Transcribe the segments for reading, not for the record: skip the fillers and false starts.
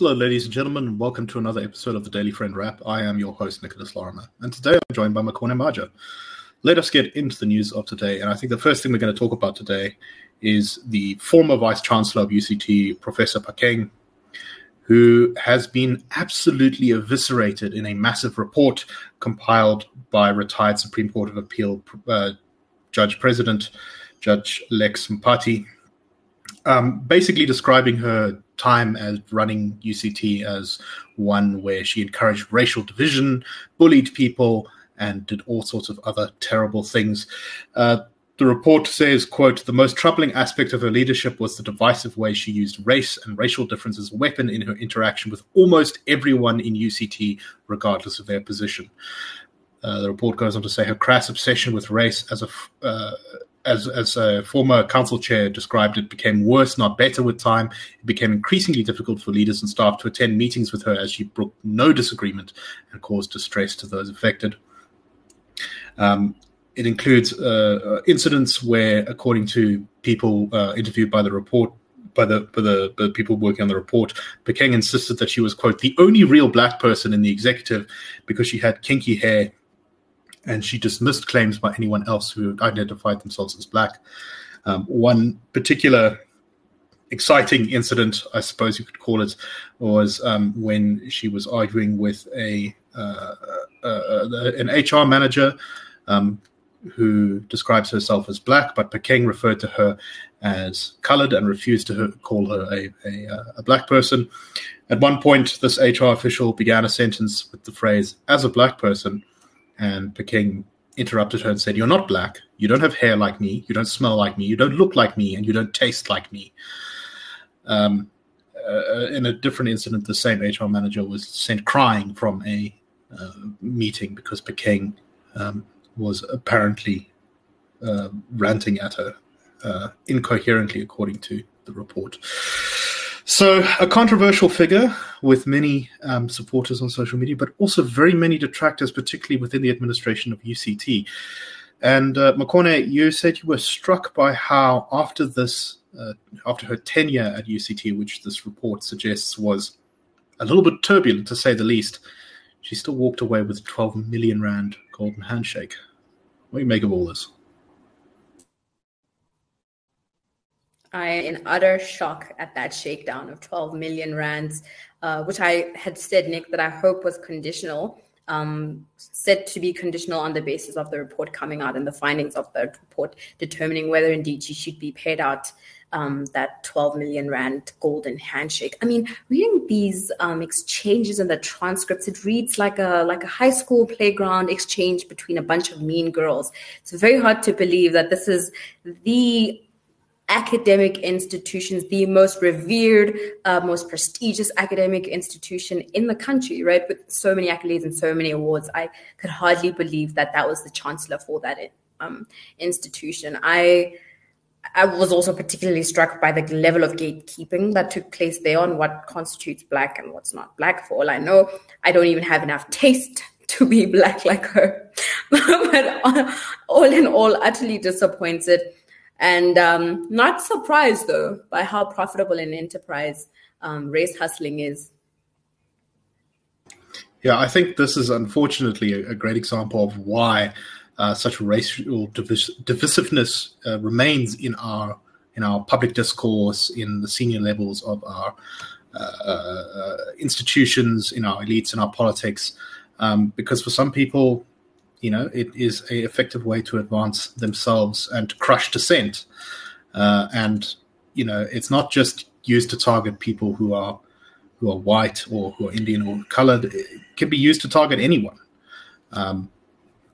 Hello, ladies and gentlemen, and welcome to another episode of the Daily Friend Wrap. I am your host, Nicholas Lorimer, and today I'm joined by Makone Maja. Let us get into the news of today, and I think the first thing we're going to talk about today is the former Vice-Chancellor of UCT, Professor Phakeng, who has been absolutely eviscerated in a massive report compiled by retired Supreme Court of Appeal Judge Lex Mpati, basically describing her time as running UCT as one where she encouraged racial division, bullied people, and did all sorts of other terrible things. The report says, quote, "The most troubling aspect of her leadership was the divisive way she used race and racial difference as a weapon in her interaction with almost everyone in UCT, regardless of their position." The report goes on to say her crass obsession with race as a former council chair described it, became worse, not better with time. It became increasingly difficult for leaders and staff to attend meetings with her as she brooked no disagreement and caused distress to those affected. It includes incidents where, according to people interviewed by the report, by the people working on the report, Phakeng insisted that she was, quote, "the only real black person in the executive because she had kinky hair," and she dismissed claims by anyone else who identified themselves as black. One particular exciting incident, I suppose you could call it, was when she was arguing with an HR manager who describes herself as black, but Phakeng referred to her as colored and refused to call her a black person. At one point, this HR official began a sentence with the phrase, "as a black person," and Phakeng interrupted her and said, "You're not black. You don't have hair like me. You don't smell like me. You don't look like me. And you don't taste like me." In a different incident, the same HR manager was sent crying from a meeting because Phakeng was apparently ranting at her incoherently, according to the report. So a controversial figure with many supporters on social media, but also very many detractors, particularly within the administration of UCT. And Makone, you said you were struck by how after her tenure at UCT, which this report suggests was a little bit turbulent to say the least, she still walked away with a 12 million rand golden handshake. What do you make of all this? I am in utter shock at that shakedown of 12 million rands, which I had said, Nick, that I hope was conditional, said to be conditional on the basis of the report coming out and the findings of the report determining whether indeed she should be paid out that 12 million rand golden handshake. I mean, reading these exchanges and the transcripts, it reads like a high school playground exchange between a bunch of mean girls. It's very hard to believe that this is the academic institutions, the most revered, most prestigious academic institution in the country, right? With so many accolades and so many awards, I could hardly believe that that was the chancellor for that institution. I was also particularly struck by the level of gatekeeping that took place there on what constitutes black and what's not black. For all I know, I don't even have enough taste to be black like her. But all in all, utterly disappointed. And not surprised, though, by how profitable an enterprise race hustling is. Yeah, I think this is unfortunately a great example of why such racial divisiveness remains in our public discourse, in the senior levels of our institutions, in our elites, in our politics, because for some people, you know, it is an effective way to advance themselves and to crush dissent. And, you know, it's not just used to target people who are white or who are Indian or colored. It can be used to target anyone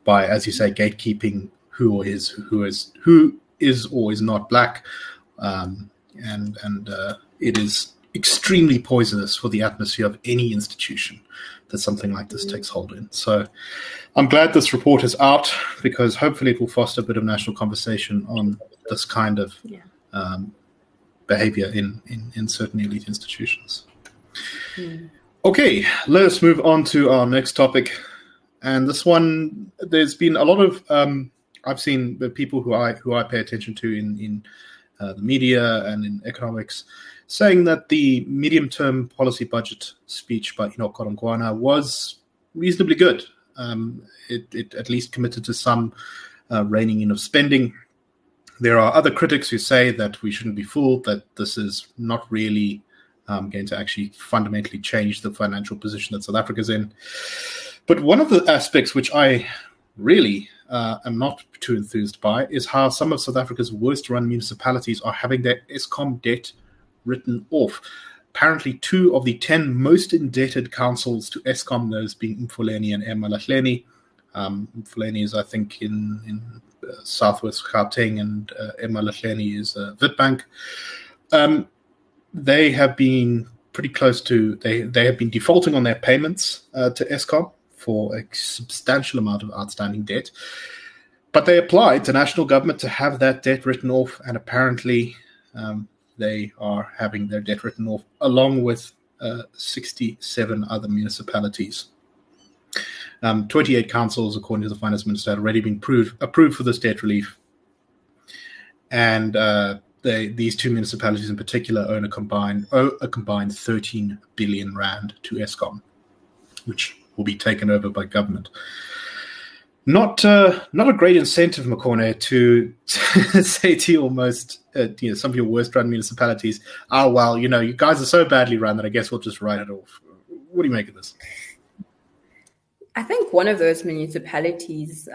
by, as you say, gatekeeping who is or is not black. It is extremely poisonous for the atmosphere of any institution that something like this takes hold in. So I'm glad this report is out, because hopefully it will foster a bit of national conversation on this kind of behavior in certain elite institutions. Mm. Okay, let us move on to our next topic. And this one, there's been a lot of I've seen the people who I pay attention to in the media and in economics, saying that the medium-term policy budget speech by Enoch Godongwana was reasonably good. It at least committed to some reining in of spending. There are other critics who say that we shouldn't be fooled, that this is not really going to actually fundamentally change the financial position that South Africa's in. But one of the aspects which I really am not too enthused by is how some of South Africa's worst-run municipalities are having their Eskom debt written off. Apparently, 2 of the 10 most indebted councils to Eskom, those being Mfuleni and Emalahleni. Mfuleni is, I think, in southwest Gauteng, and Emalahleni is Witbank. They have been pretty close to, they have been defaulting on their payments to Eskom for a substantial amount of outstanding debt. But they applied to national government to have that debt written off, and apparently they are having their debt written off along with 67 other municipalities. 28 councils, according to the finance minister, had already been approved for this debt relief. And these 2 municipalities in particular owe a combined 13 billion rand to Eskom, which will be taken over by government. Not a great incentive, Makone, to say to your some of your worst-run municipalities, "Oh well, you guys are so badly run that I guess we'll just write it off." What do you make of this? I think one of those municipalities,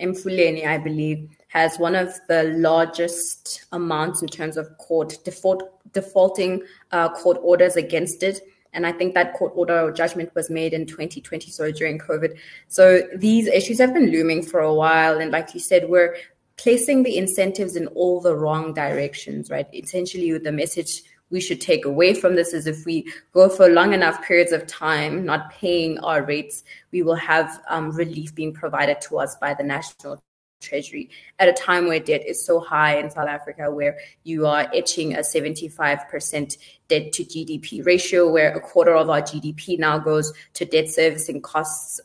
Mfuleni, I believe, has one of the largest amounts in terms of court defaulting court orders against it. And I think that court order or judgment was made in 2020, so during COVID. So these issues have been looming for a while. And like you said, we're placing the incentives in all the wrong directions, right? Essentially, the message we should take away from this is if we go for long enough periods of time not paying our rates, we will have relief being provided to us by the National Treasury at a time where debt is so high in South Africa, where you are etching a 75% debt to GDP ratio, where a quarter of our GDP now goes to debt servicing costs.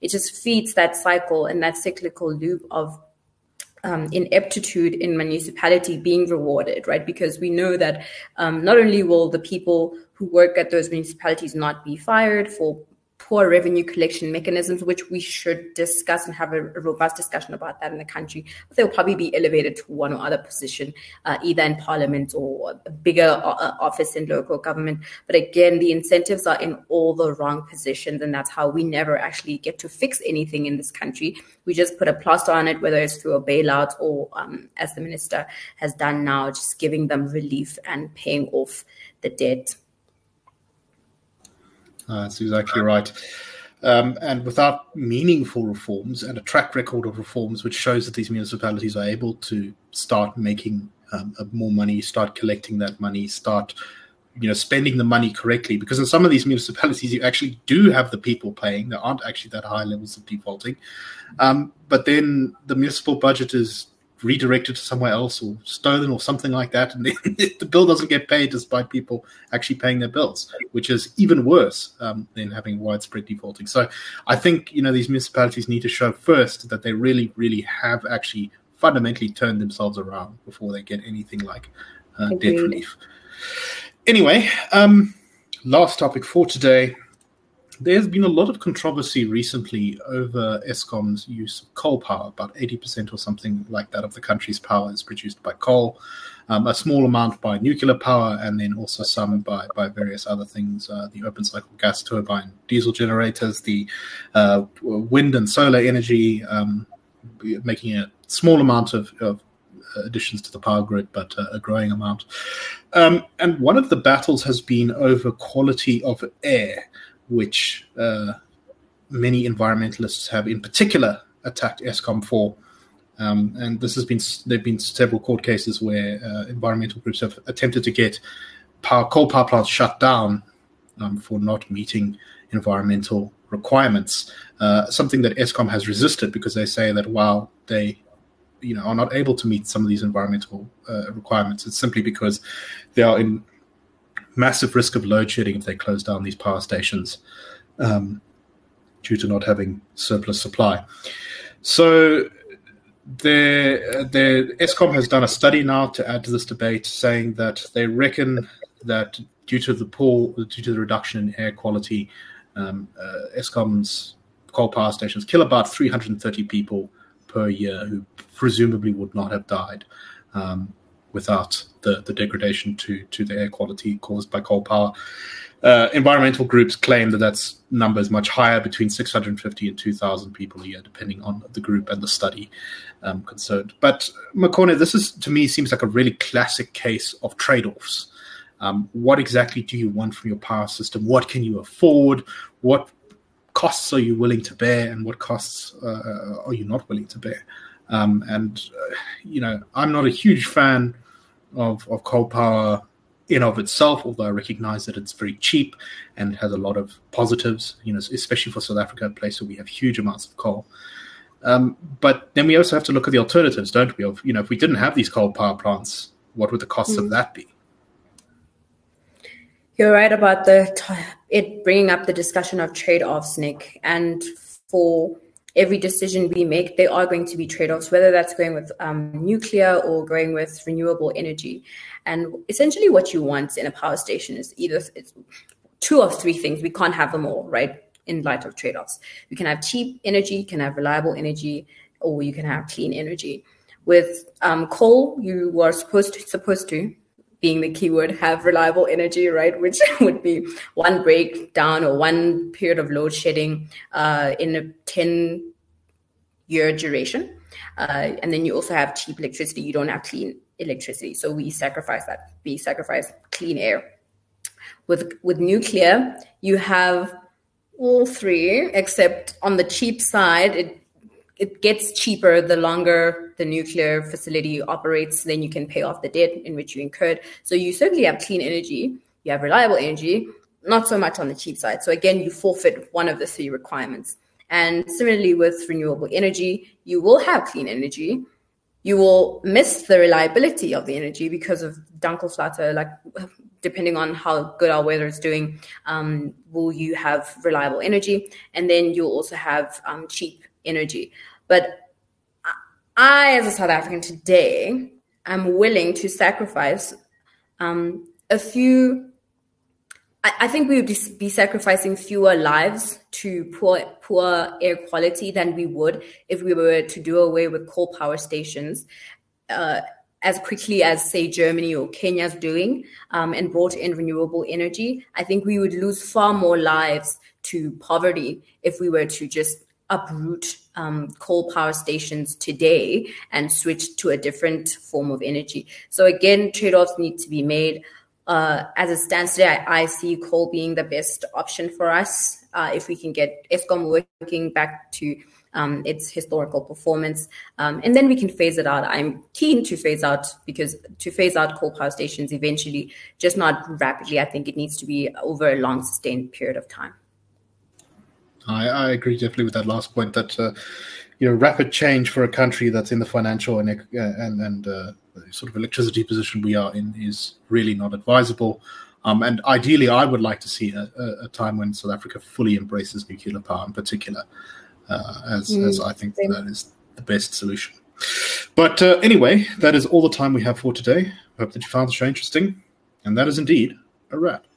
It just feeds that cycle and that cyclical loop of ineptitude in municipality being rewarded, right? Because we know that not only will the people who work at those municipalities not be fired for poor revenue collection mechanisms, which we should discuss and have a robust discussion about that in the country, but they'll probably be elevated to one or other position, either in parliament or a bigger office in local government. But again, the incentives are in all the wrong positions, and that's how we never actually get to fix anything in this country. We just put a plaster on it, whether it's through a bailout or, as the minister has done now, just giving them relief and paying off the debt. That's exactly right. And without meaningful reforms and a track record of reforms, which shows that these municipalities are able to start making more money, start collecting that money, start spending the money correctly. Because in some of these municipalities, you actually do have the people paying. There aren't actually that high levels of defaulting. But then the municipal budget is redirected to somewhere else or stolen or something like that, and the bill doesn't get paid despite people actually paying their bills, which is even worse than having widespread defaulting. So I think these municipalities need to show first that they really, really have actually fundamentally turned themselves around before they get anything like debt relief. Anyway, last topic for today. There's been a lot of controversy recently over Eskom's use of coal power. About 80% or something like that of the country's power is produced by coal, a small amount by nuclear power, and then also some by various other things, the open cycle gas turbine, diesel generators, the wind and solar energy, making a small amount of additions to the power grid, but a growing amount. And one of the battles has been over quality of air, which many environmentalists have in particular attacked Eskom for. And this has been, there have been several court cases where environmental groups have attempted to get coal power plants shut down for not meeting environmental requirements, something that Eskom has resisted because they say that while they are not able to meet some of these environmental requirements, it's simply because they are in massive risk of load shedding if they close down these power stations due to not having surplus supply. So The Eskom has done a study now to add to this debate, saying that they reckon that due to the reduction in air quality, Eskom's coal power stations kill about 330 people per year, who presumably would not have died without the degradation to the air quality caused by coal power. Environmental groups claim that number is much higher, between 650 and 2,000 people a year, depending on the group and the study concerned. But Makone, this is, to me, seems like a really classic case of trade-offs. What exactly do you want from your power system? What can you afford? What costs are you willing to bear, and what costs are you not willing to bear? I'm not a huge fan of coal power in of itself, although I recognize that it's very cheap and has a lot of positives, especially for South Africa, a place where we have huge amounts of coal. But then we also have to look at the alternatives, don't we? If we didn't have these coal power plants, what would the costs of that be? You're right about it bringing up the discussion of trade-offs, Nick. And for every decision we make, there are going to be trade-offs, whether that's going with nuclear or going with renewable energy. And essentially what you want in a power station is either two of three things. We can't have them all, right, in light of trade-offs. You can have cheap energy, you can have reliable energy, or you can have clean energy. With coal, you are supposed to, being the keyword, have reliable energy, right? Which would be one breakdown or one period of load shedding in a 10-year duration. And then you also have cheap electricity. You don't have clean electricity. So we sacrifice that. We sacrifice clean air. With nuclear, you have all three, except on the cheap side, it gets cheaper the longer the nuclear facility operates. Then you can pay off the debt in which you incurred. So you certainly have clean energy, you have reliable energy, not so much on the cheap side. So again, you forfeit one of the three requirements. And similarly with renewable energy, you will have clean energy. You will miss the reliability of the energy because of dunkelflaute, like depending on how good our weather is doing, will you have reliable energy? And then you'll also have cheap energy. But I, as a South African today, am willing to sacrifice a few. I think we would be sacrificing fewer lives to poor air quality than we would if we were to do away with coal power stations as quickly as, say, Germany or Kenya is doing, and brought in renewable energy. I think we would lose far more lives to poverty if we were to just uproot coal power stations today and switch to a different form of energy. So again, trade-offs need to be made. As it stands today, I see coal being the best option for us. If we can get Eskom working back to its historical performance, and then we can phase it out. I'm keen to phase out, because to phase out coal power stations eventually, just not rapidly. I think it needs to be over a long, sustained period of time. I agree definitely with that last point, that rapid change for a country that's in the financial and sort of electricity position we are in is really not advisable. And ideally, I would like to see a time when South Africa fully embraces nuclear power in particular, as I think that is the best solution. But anyway, that is all the time we have for today. I hope that you found the show interesting. And that is indeed a wrap.